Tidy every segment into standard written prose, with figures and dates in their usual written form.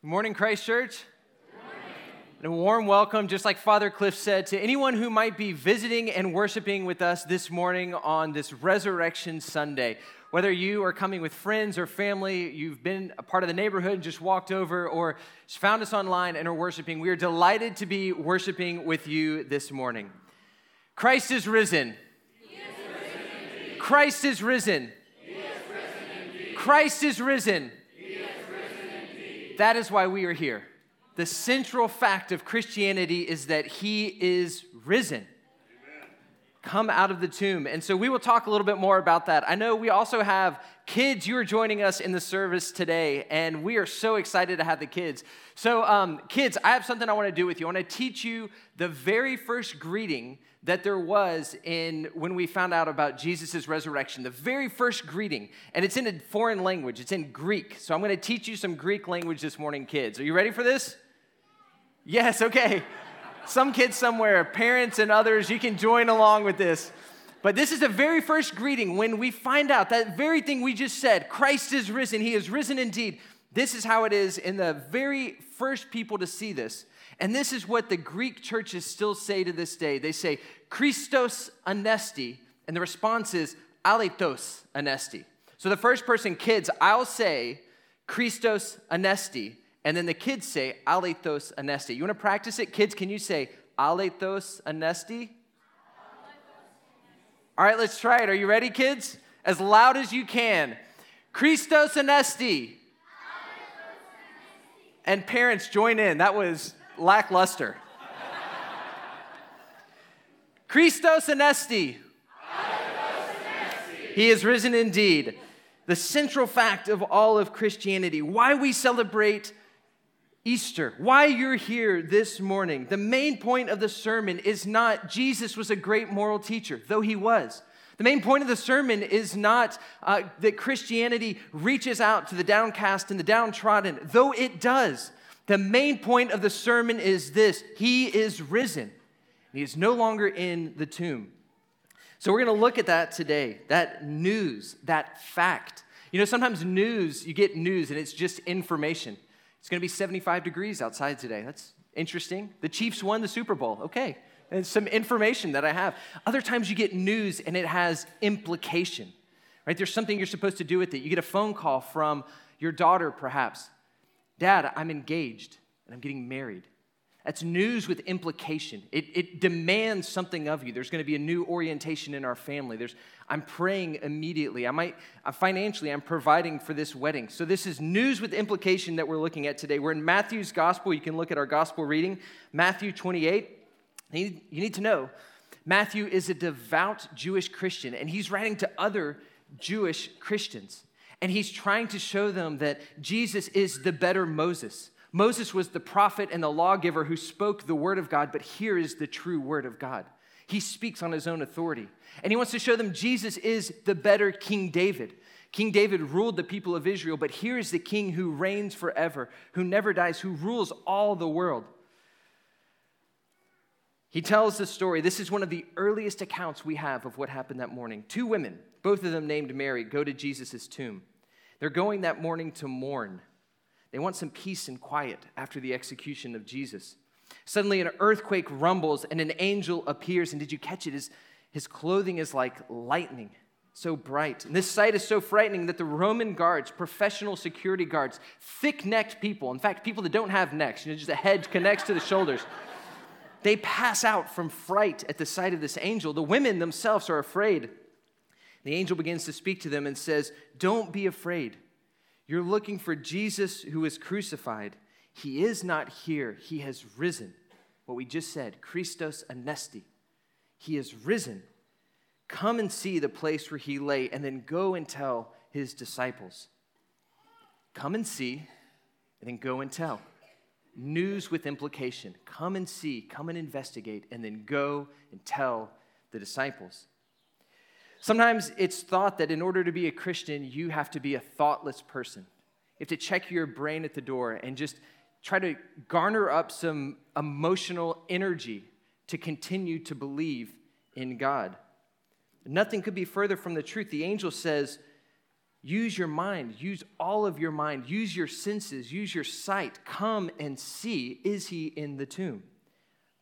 Good morning, Christ Church. Good morning. And a warm welcome, just like Father Cliff said, to anyone who might be visiting and worshiping with us this morning on this Resurrection Sunday. Whether you are coming with friends or family, you've been a part of the neighborhood and just walked over, or just found us online and are worshiping, we are delighted to be worshiping with you this morning. Christ is risen. He is risen indeed. Christ is risen. He is risen indeed. Christ is risen. That is why we are here. The central fact of Christianity is that he is risen. Amen. Come out of the tomb. And so we will talk a little bit more about that. I know we also have kids. You are joining us in the service today, and we are so excited to have the kids. So kids, I have something I want to do with you. I want to teach you the very first greeting that there was in when we found out about Jesus' resurrection, the very first greeting. And it's in a foreign language. It's in Greek. So I'm going to teach you some Greek language this morning, kids. Are you ready for this? Yes, okay. Some kids somewhere, parents and others, you can join along with this. But this is the very first greeting when we find out that very thing we just said, Christ is risen. He is risen indeed. This is how it is in the very first people to see this. And this is what the Greek churches still say to this day. They say, Christos anesti, and the response is, Alithos anesti. So the first person, kids, I'll say, Christos anesti, and then the kids say, Alithos anesti. You want to practice it? Kids, can you say, Alithos anesti? All right, let's try it. Are you ready, kids? As loud as you can. Christos anesti. And parents, join in. That was lackluster. Christos anesti. He is risen indeed. The central fact of all of Christianity, why we celebrate Easter, why you're here this morning. The main point of the sermon is not Jesus was a great moral teacher, though he was. The main point of the sermon is not that Christianity reaches out to the downcast and the downtrodden, though it does. The main point of the sermon is this: he is risen. He is no longer in the tomb. So we're going to look at that today, that news, that fact. You know, sometimes news, you get news and it's just information. It's going to be 75 degrees outside today. That's interesting. The Chiefs won the Super Bowl. Okay. And some information that I have. Other times you get news and it has implication, right? There's something you're supposed to do with it. You get a phone call from your daughter, perhaps. Dad, I'm engaged and I'm getting married. That's news with implication. It demands something of you. There's going to be a new orientation in our family. I'm praying immediately. Financially, I'm providing for this wedding. So this is news with implication that we're looking at today. We're in Matthew's gospel. You can look at our gospel reading, Matthew 28. You need to know, Matthew is a devout Jewish Christian, and he's writing to other Jewish Christians, and he's trying to show them that Jesus is the better Moses. Moses was the prophet and the lawgiver who spoke the word of God, but here is the true word of God. He speaks on his own authority, and he wants to show them Jesus is the better King David. King David ruled the people of Israel, but here is the king who reigns forever, who never dies, who rules all the world. He tells the story. This is one of the earliest accounts we have of what happened that morning. Two women, both of them named Mary, go to Jesus' tomb. They're going that morning to mourn. They want some peace and quiet after the execution of Jesus. Suddenly an earthquake rumbles and an angel appears. And did you catch it? His clothing is like lightning, so bright. And this sight is so frightening that the Roman guards, professional security guards, thick-necked people, in fact, people that don't have necks, just a head connects to the shoulders, they pass out from fright at the sight of this angel. The women themselves are afraid. The angel begins to speak to them and says, "Don't be afraid. You're looking for Jesus who is crucified. He is not here. He has risen." What we just said, Christos anesti. He is risen. Come and see the place where he lay, and then go and tell his disciples. Come and see, and then go and tell. News with implication. Come and see, come and investigate, and then go and tell the disciples. Sometimes it's thought that in order to be a Christian, you have to be a thoughtless person. You have to check your brain at the door and just try to garner up some emotional energy to continue to believe in God. Nothing could be further from the truth. The angel says, Use your mind. Use all of your mind. Use your senses. Use your sight. Come and see, is he in the tomb?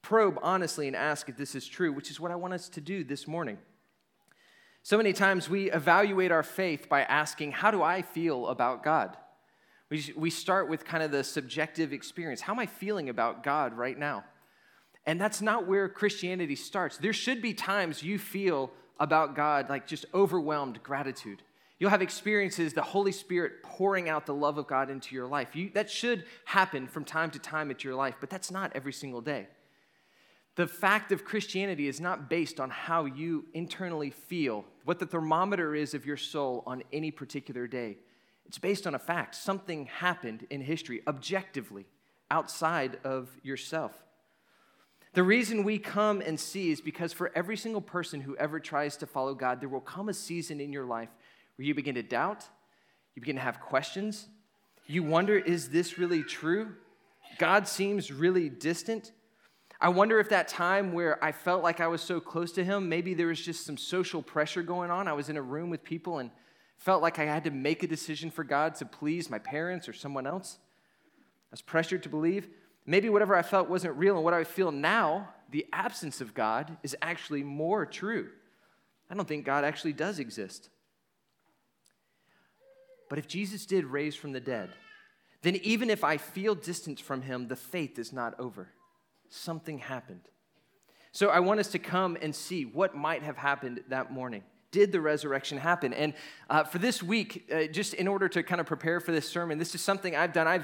Probe honestly and ask if this is true, which is what I want us to do this morning. So many times we evaluate our faith by asking, how do I feel about God? We start with kind of the subjective experience. How am I feeling about God right now? And that's not where Christianity starts. There should be times you feel about God like just overwhelmed gratitude. You'll have experiences, the Holy Spirit pouring out the love of God into your life. That should happen from time to time in your life, but that's not every single day. The fact of Christianity is not based on how you internally feel, what the thermometer is of your soul on any particular day. It's based on a fact. Something happened in history, objectively, outside of yourself. The reason we come and see is because for every single person who ever tries to follow God, there will come a season in your life where you begin to doubt, you begin to have questions, you wonder, is this really true? God seems really distant. I wonder if that time where I felt like I was so close to him, maybe there was just some social pressure going on. I was in a room with people and felt like I had to make a decision for God to please my parents or someone else. I was pressured to believe. Maybe whatever I felt wasn't real, and what I feel now, the absence of God, is actually more true. I don't think God actually does exist. But if Jesus did raise from the dead, then even if I feel distant from him, the faith is not over. Something happened. So I want us to come and see what might have happened that morning. Did the resurrection happen? And for this week, just in order to kind of prepare for this sermon, this is something I've done. I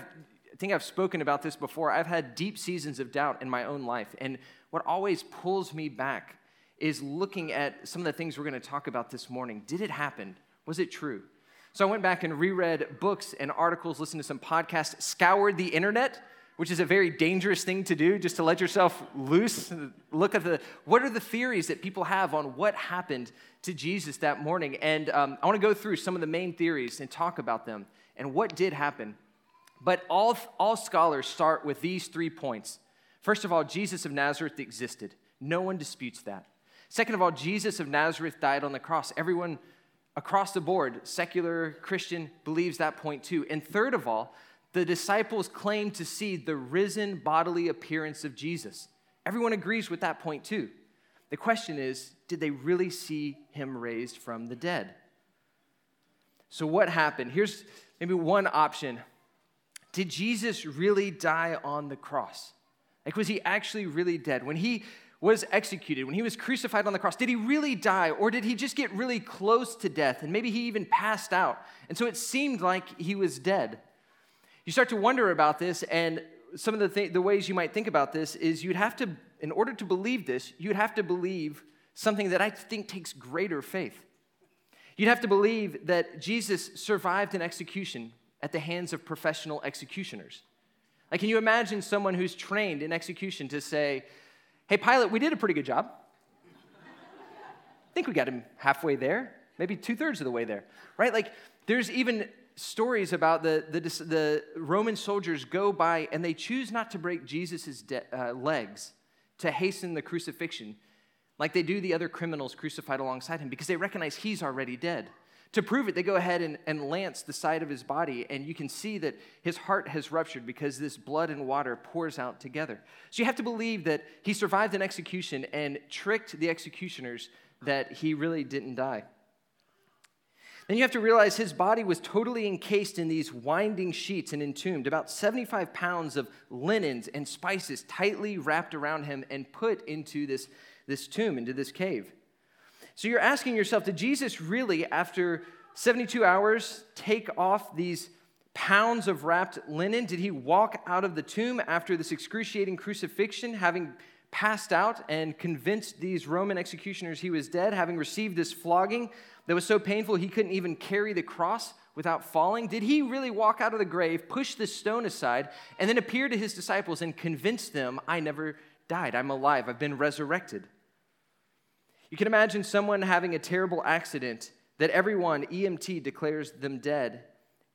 think I've spoken about this before. I've had deep seasons of doubt in my own life. And what always pulls me back is looking at some of the things we're going to talk about this morning. Did it happen? Was it true? So I went back and reread books and articles, listened to some podcasts, scoured the internet, which is a very dangerous thing to do, just to let yourself loose. Look at what are the theories that people have on what happened to Jesus that morning. And I want to go through some of the main theories and talk about them and what did happen. But all scholars start with these 3 points. First of all, Jesus of Nazareth existed. No one disputes that. Second of all, Jesus of Nazareth died on the cross. Everyone across the board, secular, Christian, believes that point too. And third of all, the disciples claim to see the risen bodily appearance of Jesus. Everyone agrees with that point too. The question is, did they really see him raised from the dead? So what happened? Here's maybe one option. Did Jesus really die on the cross? Like, was he actually really dead? When he was executed, when he was crucified on the cross, did he really die, or did he just get really close to death, and maybe he even passed out, and so it seemed like he was dead? You start to wonder about this, and some of the ways you might think about this is you'd have to, in order to believe this, you'd have to believe something that I think takes greater faith. You'd have to believe that Jesus survived an execution at the hands of professional executioners. Like, can you imagine someone who's trained in execution to say, hey, Pilate, we did a pretty good job. I think we got him halfway there, maybe 2/3 of the way there, right? Like, there's even stories about the Roman soldiers go by and they choose not to break Jesus' legs to hasten the crucifixion like they do the other criminals crucified alongside him because they recognize he's already dead. To prove it, they go ahead and lance the side of his body, and you can see that his heart has ruptured because this blood and water pours out together. So you have to believe that he survived an execution and tricked the executioners that he really didn't die. Then you have to realize his body was totally encased in these winding sheets and entombed, about 75 pounds of linens and spices tightly wrapped around him and put into this tomb, into this cave. So you're asking yourself, did Jesus really, after 72 hours, take off these pounds of wrapped linen? Did he walk out of the tomb after this excruciating crucifixion, having passed out and convinced these Roman executioners he was dead, having received this flogging that was so painful he couldn't even carry the cross without falling? Did he really walk out of the grave, push this stone aside, and then appear to his disciples and convince them, I never died, I'm alive, I've been resurrected? You can imagine someone having a terrible accident that everyone, EMT, declares them dead,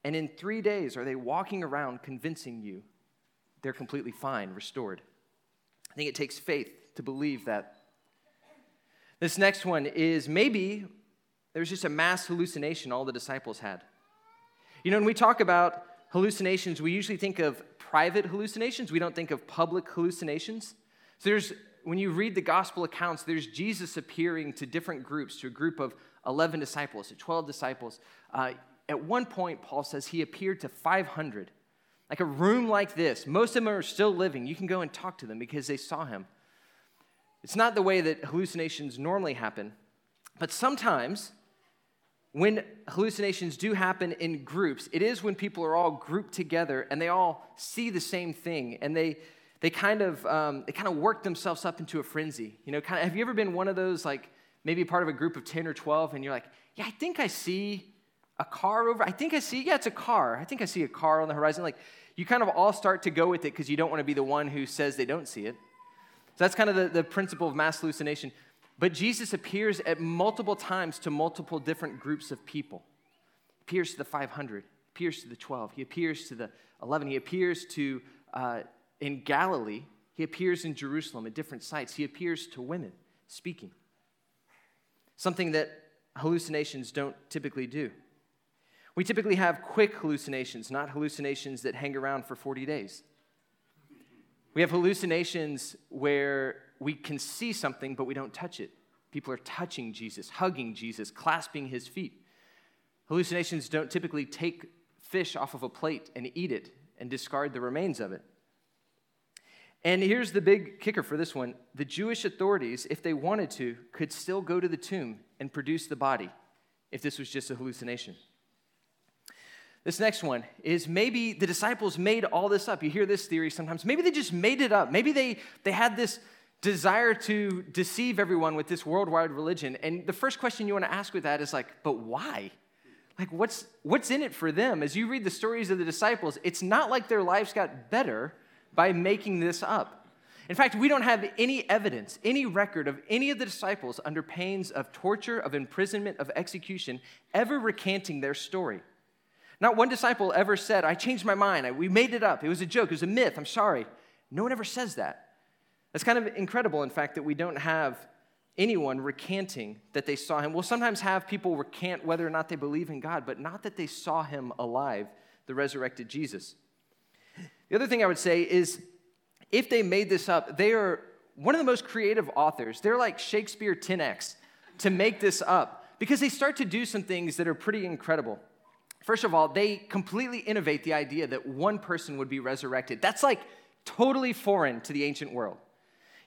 and in 3 days are they walking around convincing you they're completely fine, restored? I think it takes faith to believe that. This next one is maybe there was just a mass hallucination all the disciples had. You know, when we talk about hallucinations, we usually think of private hallucinations. We don't think of public hallucinations. So when you read the gospel accounts, there's Jesus appearing to different groups, to a group of 11 disciples, to 12 disciples. At one point, Paul says he appeared to 500. Like a room like this, most of them are still living. You can go and talk to them because they saw him. It's not the way that hallucinations normally happen, but sometimes when hallucinations do happen in groups, it is when people are all grouped together and they all see the same thing, and they kind of work themselves up into a frenzy. You know, kind of. Have you ever been one of those, like maybe part of a group of 10 or 12, and you're like, yeah, I think I see a car over, it's a car. I think I see a car on the horizon. Like, you kind of all start to go with it because you don't want to be the one who says they don't see it. So that's kind of the principle of mass hallucination. But Jesus appears at multiple times to multiple different groups of people. He appears to the 500, appears to the 12, he appears to the 11, he appears to, in Galilee, he appears in Jerusalem at different sites, he appears to women speaking. Something that hallucinations don't typically do. We typically have quick hallucinations, not hallucinations that hang around for 40 days. We have hallucinations where we can see something, but we don't touch it. People are touching Jesus, hugging Jesus, clasping his feet. Hallucinations don't typically take fish off of a plate and eat it and discard the remains of it. And here's the big kicker for this one. The Jewish authorities, if they wanted to, could still go to the tomb and produce the body if this was just a hallucination. This next one is maybe the disciples made all this up. You hear this theory sometimes. Maybe they just made it up. Maybe they had this desire to deceive everyone with this worldwide religion. And the first question you want to ask with that is like, but why? Like, what's in it for them? As you read the stories of the disciples, it's not like their lives got better by making this up. In fact, we don't have any evidence, any record of any of the disciples under pains of torture, of imprisonment, of execution, ever recanting their story. Not one disciple ever said, I changed my mind, we made it up, it was a joke, it was a myth, I'm sorry. No one ever says that. That's kind of incredible, in fact, that we don't have anyone recanting that they saw him. We'll sometimes have people recant whether or not they believe in God, but not that they saw him alive, the resurrected Jesus. The other thing I would say is, if they made this up, they are one of the most creative authors. They're like Shakespeare 10x to make this up, because they start to do some things that are pretty incredible. First of all, they completely innovate the idea that one person would be resurrected. That's like totally foreign to the ancient world.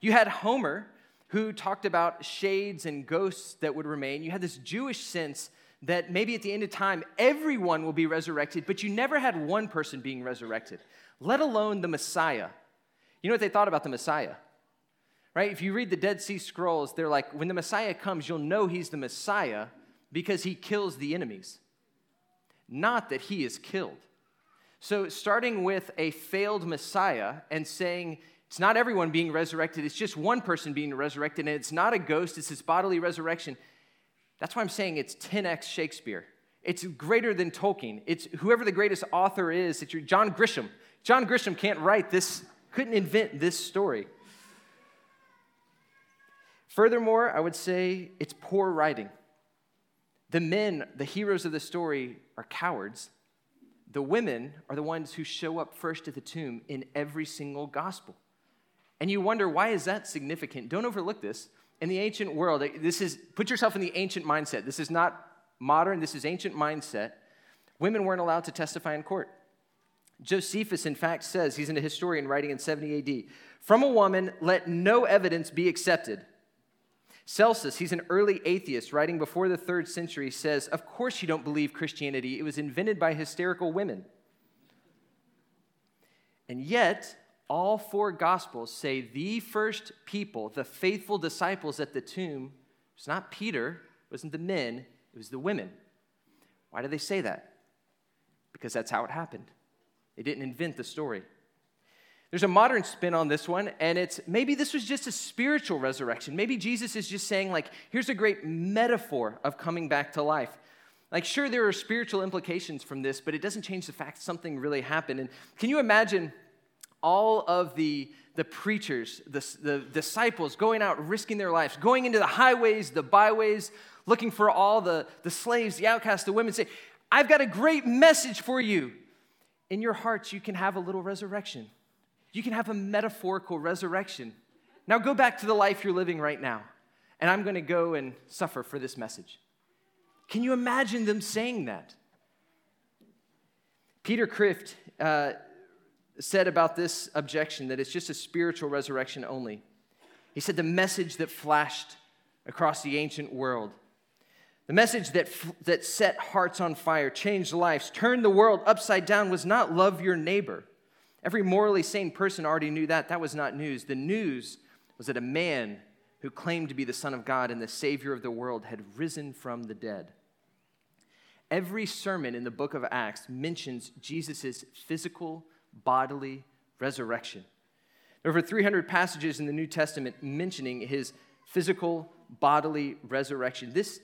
You had Homer, who talked about shades and ghosts that would remain. You had this Jewish sense that maybe at the end of time, everyone will be resurrected, but you never had one person being resurrected, let alone the Messiah. You know what they thought about the Messiah, right? If you read the Dead Sea Scrolls, they're like, when the Messiah comes, you'll know he's the Messiah because he kills the enemies. Not that he is killed. So starting with a failed Messiah and saying it's not everyone being resurrected, it's just one person being resurrected, and it's not a ghost, it's his bodily resurrection. That's why I'm saying it's 10x Shakespeare. It's greater than Tolkien. It's whoever the greatest author is. It's your John Grisham. John Grisham couldn't invent this story. Furthermore, I would say it's poor writing. The men, the heroes of the story, are cowards. The women are the ones who show up first at the tomb in every single gospel. And you wonder, why is that significant? Don't overlook this. In the ancient world, put yourself in the ancient mindset. This is not modern, this is ancient mindset. Women weren't allowed to testify in court. Josephus, in fact, says, he's a historian writing in 70 AD, from a woman, let no evidence be accepted. Celsus, he's an early atheist, writing before the 3rd century, says, of course you don't believe Christianity. It was invented by hysterical women. And yet, all 4 Gospels say the first people, the faithful disciples at the tomb, it's not Peter, it wasn't the men, it was the women. Why do they say that? Because that's how it happened. They didn't invent the story. There's a modern spin on this one, and it's maybe this was just a spiritual resurrection. Maybe Jesus is just saying, like, here's a great metaphor of coming back to life. Like, sure, there are spiritual implications from this, but it doesn't change the fact something really happened. And can you imagine all of the preachers, the disciples going out, risking their lives, going into the highways, the byways, looking for all the slaves, the outcasts, the women, say, I've got a great message for you. In your hearts, you can have a little resurrection. You can have a metaphorical resurrection. Now go back to the life you're living right now, and I'm going to go and suffer for this message. Can you imagine them saying that? Peter Kreeft said about this objection that it's just a spiritual resurrection only. He said the message that flashed across the ancient world, the message that set hearts on fire, changed lives, turned the world upside down was not love your neighbor. Every morally sane person already knew that. That was not news. The news was that a man who claimed to be the Son of God and the Savior of the world had risen from the dead. Every sermon in the book of Acts mentions Jesus' physical, bodily resurrection. There are over 300 passages in the New Testament mentioning his physical, bodily resurrection. This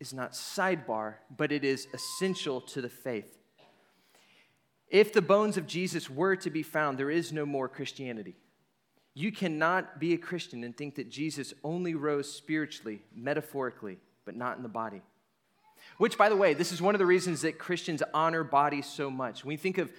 is not sidebar, but it is essential to the faith. If the bones of Jesus were to be found, there is no more Christianity. You cannot be a Christian and think that Jesus only rose spiritually, metaphorically, but not in the body. Which, by the way, this is one of the reasons that Christians honor bodies so much. When you think of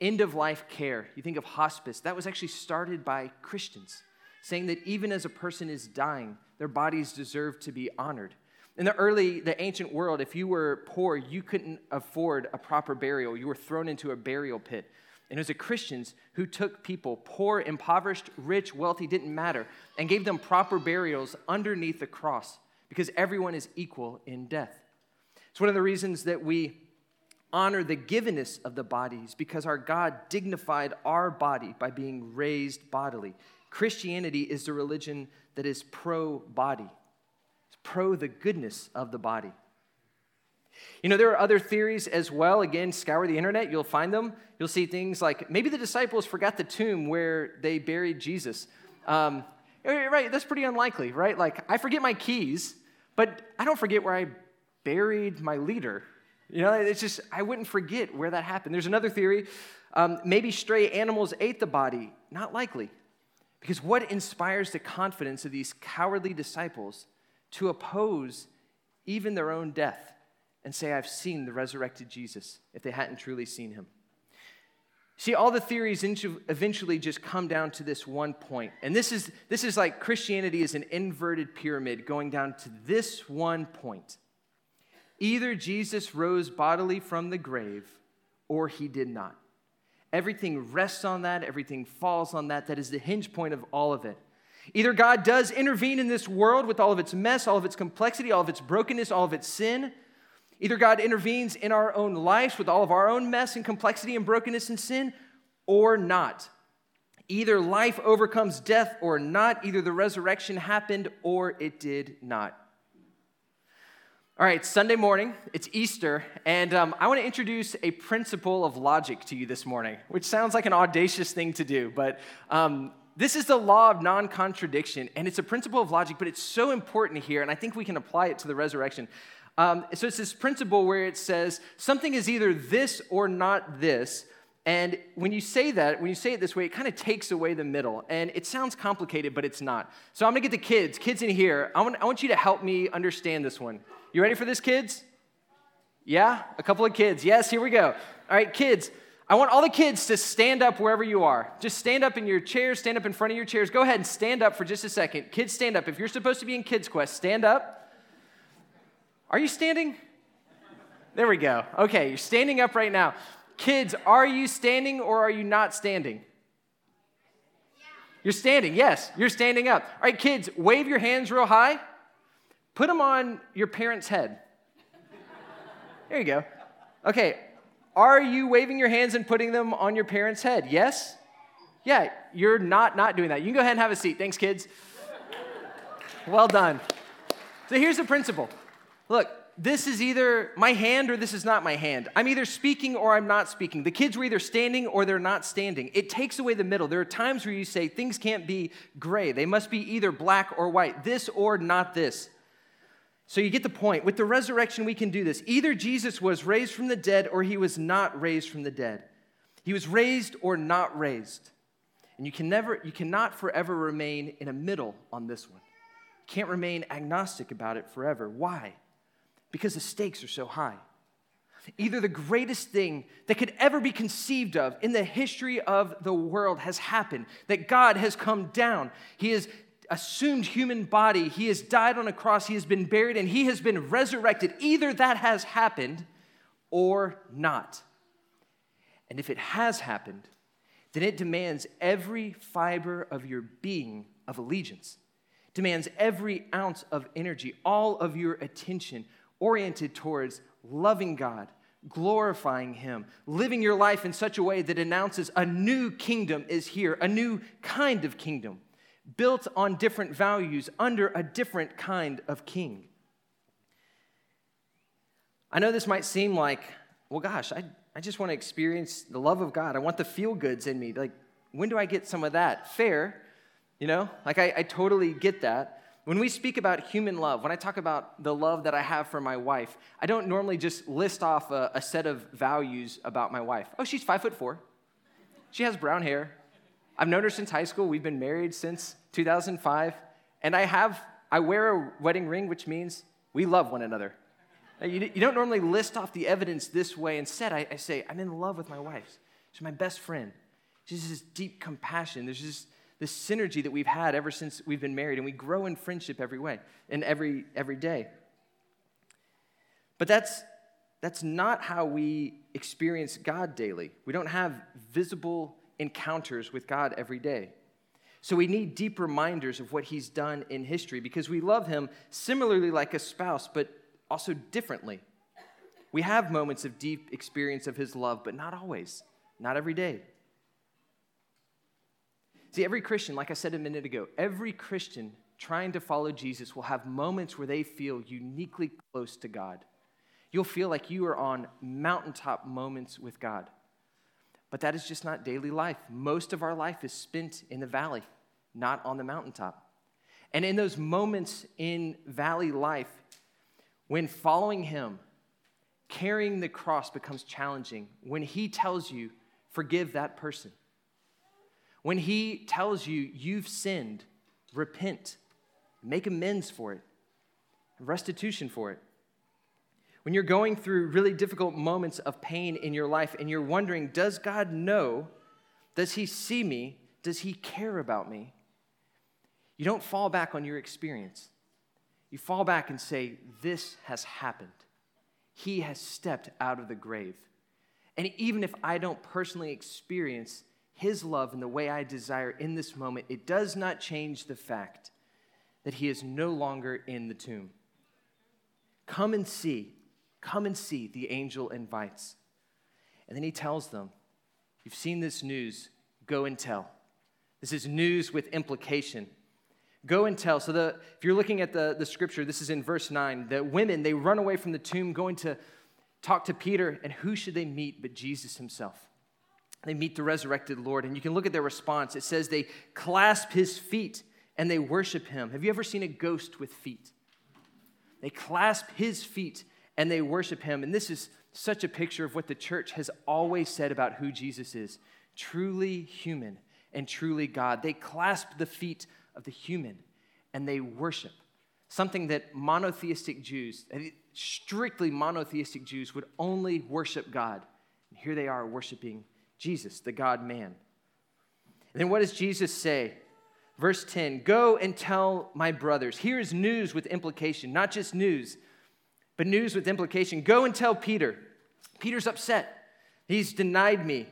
end-of-life care, you think of hospice. That was actually started by Christians, saying that even as a person is dying, their bodies deserve to be honored. In the ancient world, if you were poor, you couldn't afford a proper burial. You were thrown into a burial pit. And it was the Christians who took people, poor, impoverished, rich, wealthy, didn't matter, and gave them proper burials underneath the cross because everyone is equal in death. It's one of the reasons that we honor the givenness of the bodies because our God dignified our body by being raised bodily. Christianity is the religion that is pro-body. It's pro the goodness of the body. You know, there are other theories as well. Again, scour the internet, you'll find them. You'll see things like, maybe the disciples forgot the tomb where they buried Jesus. Right, that's pretty unlikely, right? Like, I forget my keys, but I don't forget where I buried my leader. You know, it's just, I wouldn't forget where that happened. There's another theory, maybe stray animals ate the body. Not likely, because what inspires the confidence of these cowardly disciples to oppose even their own death? And say, I've seen the resurrected Jesus, if they hadn't truly seen him. See, all the theories eventually just come down to this one point. And this is like Christianity is an inverted pyramid going down to this one point. Either Jesus rose bodily from the grave, or he did not. Everything rests on that. Everything falls on that. That is the hinge point of all of it. Either God does intervene in this world with all of its mess, all of its complexity, all of its brokenness, all of its sin. Either God intervenes in our own lives with all of our own mess and complexity and brokenness and sin, or not. Either life overcomes death or not. Either the resurrection happened or it did not. All right, Sunday morning, it's Easter, and I want to introduce a principle of logic to you this morning, which sounds like an audacious thing to do, but this is the law of non-contradiction, and it's a principle of logic, but it's so important here, and I think we can apply it to the resurrection. So it's this principle where it says something is either this or not this, and when you say it this way, it kind of takes away the middle, and it sounds complicated, but it's not. So I'm going to get the kids in here. I want you to help me understand this one. You ready for this, kids? Yeah? A couple of kids. Yes, here we go. All right, kids, I want all the kids to stand up wherever you are. Just stand up in your chairs, stand up in front of your chairs. Go ahead and stand up for just a second. Kids, stand up. If you're supposed to be in Kids Quest, stand up. Are you standing? There we go. Okay, you're standing up right now. Kids, are you standing or are you not standing? Yeah. You're standing, yes. You're standing up. All right, kids, wave your hands real high. Put them on your parents' head. There you go. Okay, are you waving your hands and putting them on your parents' head? Yes? Yeah, you're not doing that. You can go ahead and have a seat. Thanks, kids. Well done. So here's the principle. Look, this is either my hand or this is not my hand. I'm either speaking or I'm not speaking. The kids were either standing or they're not standing. It takes away the middle. There are times where you say things can't be gray. They must be either black or white, this or not this. So you get the point. With the resurrection, we can do this. Either Jesus was raised from the dead or he was not raised from the dead. He was raised or not raised. And you cannot forever remain in a middle on this one. You can't remain agnostic about it forever. Why? Because the stakes are so high. Either the greatest thing that could ever be conceived of in the history of the world has happened, that God has come down. He has assumed human body. He has died on a cross. He has been buried, and he has been resurrected. Either that has happened or not. And if it has happened, then it demands every fiber of your being of allegiance, demands every ounce of energy, all of your attention oriented towards loving God, glorifying Him, living your life in such a way that announces a new kingdom is here, a new kind of kingdom, built on different values under a different kind of king. I know this might seem like, well, gosh, I just want to experience the love of God. I want the feel-goods in me. Like, when do I get some of that? Fair, you know? Like, I totally get that. When we speak about human love, when I talk about the love that I have for my wife, I don't normally just list off a set of values about my wife. Oh, she's 5'4". She has brown hair. I've known her since high school. We've been married since 2005. And I wear a wedding ring, which means we love one another. You don't normally list off the evidence this way. Instead, I say, I'm in love with my wife. She's my best friend. She's this deep compassion. There's just the synergy that we've had ever since we've been married, and we grow in friendship every way and every day. But that's not how we experience God daily. We don't have visible encounters with God every day. So we need deep reminders of what He's done in history, because we love Him similarly like a spouse, but also differently. We have moments of deep experience of His love, but not always, not every day. See, every Christian, like I said a minute ago, every Christian trying to follow Jesus will have moments where they feel uniquely close to God. You'll feel like you are on mountaintop moments with God. But that is just not daily life. Most of our life is spent in the valley, not on the mountaintop. And in those moments in valley life, when following Him, carrying the cross becomes challenging. When He tells you, forgive that person. When He tells you, you've sinned, repent, make amends for it, restitution for it. When you're going through really difficult moments of pain in your life and you're wondering, does God know? Does He see me? Does He care about me? You don't fall back on your experience. You fall back and say, this has happened. He has stepped out of the grave. And even if I don't personally experience His love in the way I desire in this moment, it does not change the fact that He is no longer in the tomb. Come and see, the angel invites. And then he tells them, you've seen this news, go and tell. This is news with implication. Go and tell. So if you're looking at the scripture, this is in verse 9, the women, they run away from the tomb going to talk to Peter, and who should they meet but Jesus Himself? They meet the resurrected Lord, and you can look at their response. It says they clasp His feet and they worship Him. Have you ever seen a ghost with feet? They clasp His feet and they worship Him. And this is such a picture of what the church has always said about who Jesus is, truly human and truly God. They clasp the feet of the human and they worship, something that monotheistic Jews, strictly monotheistic Jews, would only worship God. And here they are worshiping Jesus, the God-man. And then what does Jesus say? Verse 10, go and tell my brothers. Here is news with implication, not just news, but news with implication. Go and tell Peter. Peter's upset. He's denied me.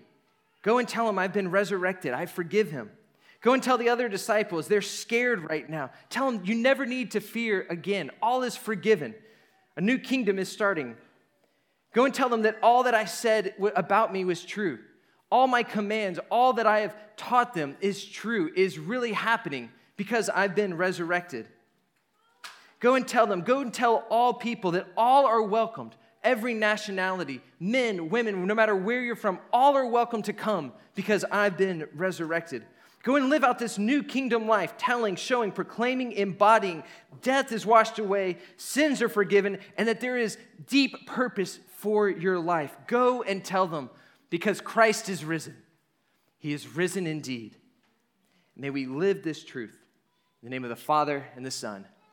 Go and tell him I've been resurrected. I forgive him. Go and tell the other disciples. They're scared right now. Tell them you never need to fear again. All is forgiven. A new kingdom is starting. Go and tell them that all that I said about me was true. All my commands, all that I have taught them is true, is really happening because I've been resurrected. Go and tell all people that all are welcomed, every nationality, men, women, no matter where you're from, all are welcome to come because I've been resurrected. Go and live out this new kingdom life, telling, showing, proclaiming, embodying, death is washed away, sins are forgiven, and that there is deep purpose for your life. Go and tell them. Because Christ is risen. He is risen indeed. May we live this truth. In the name of the Father, and the Son,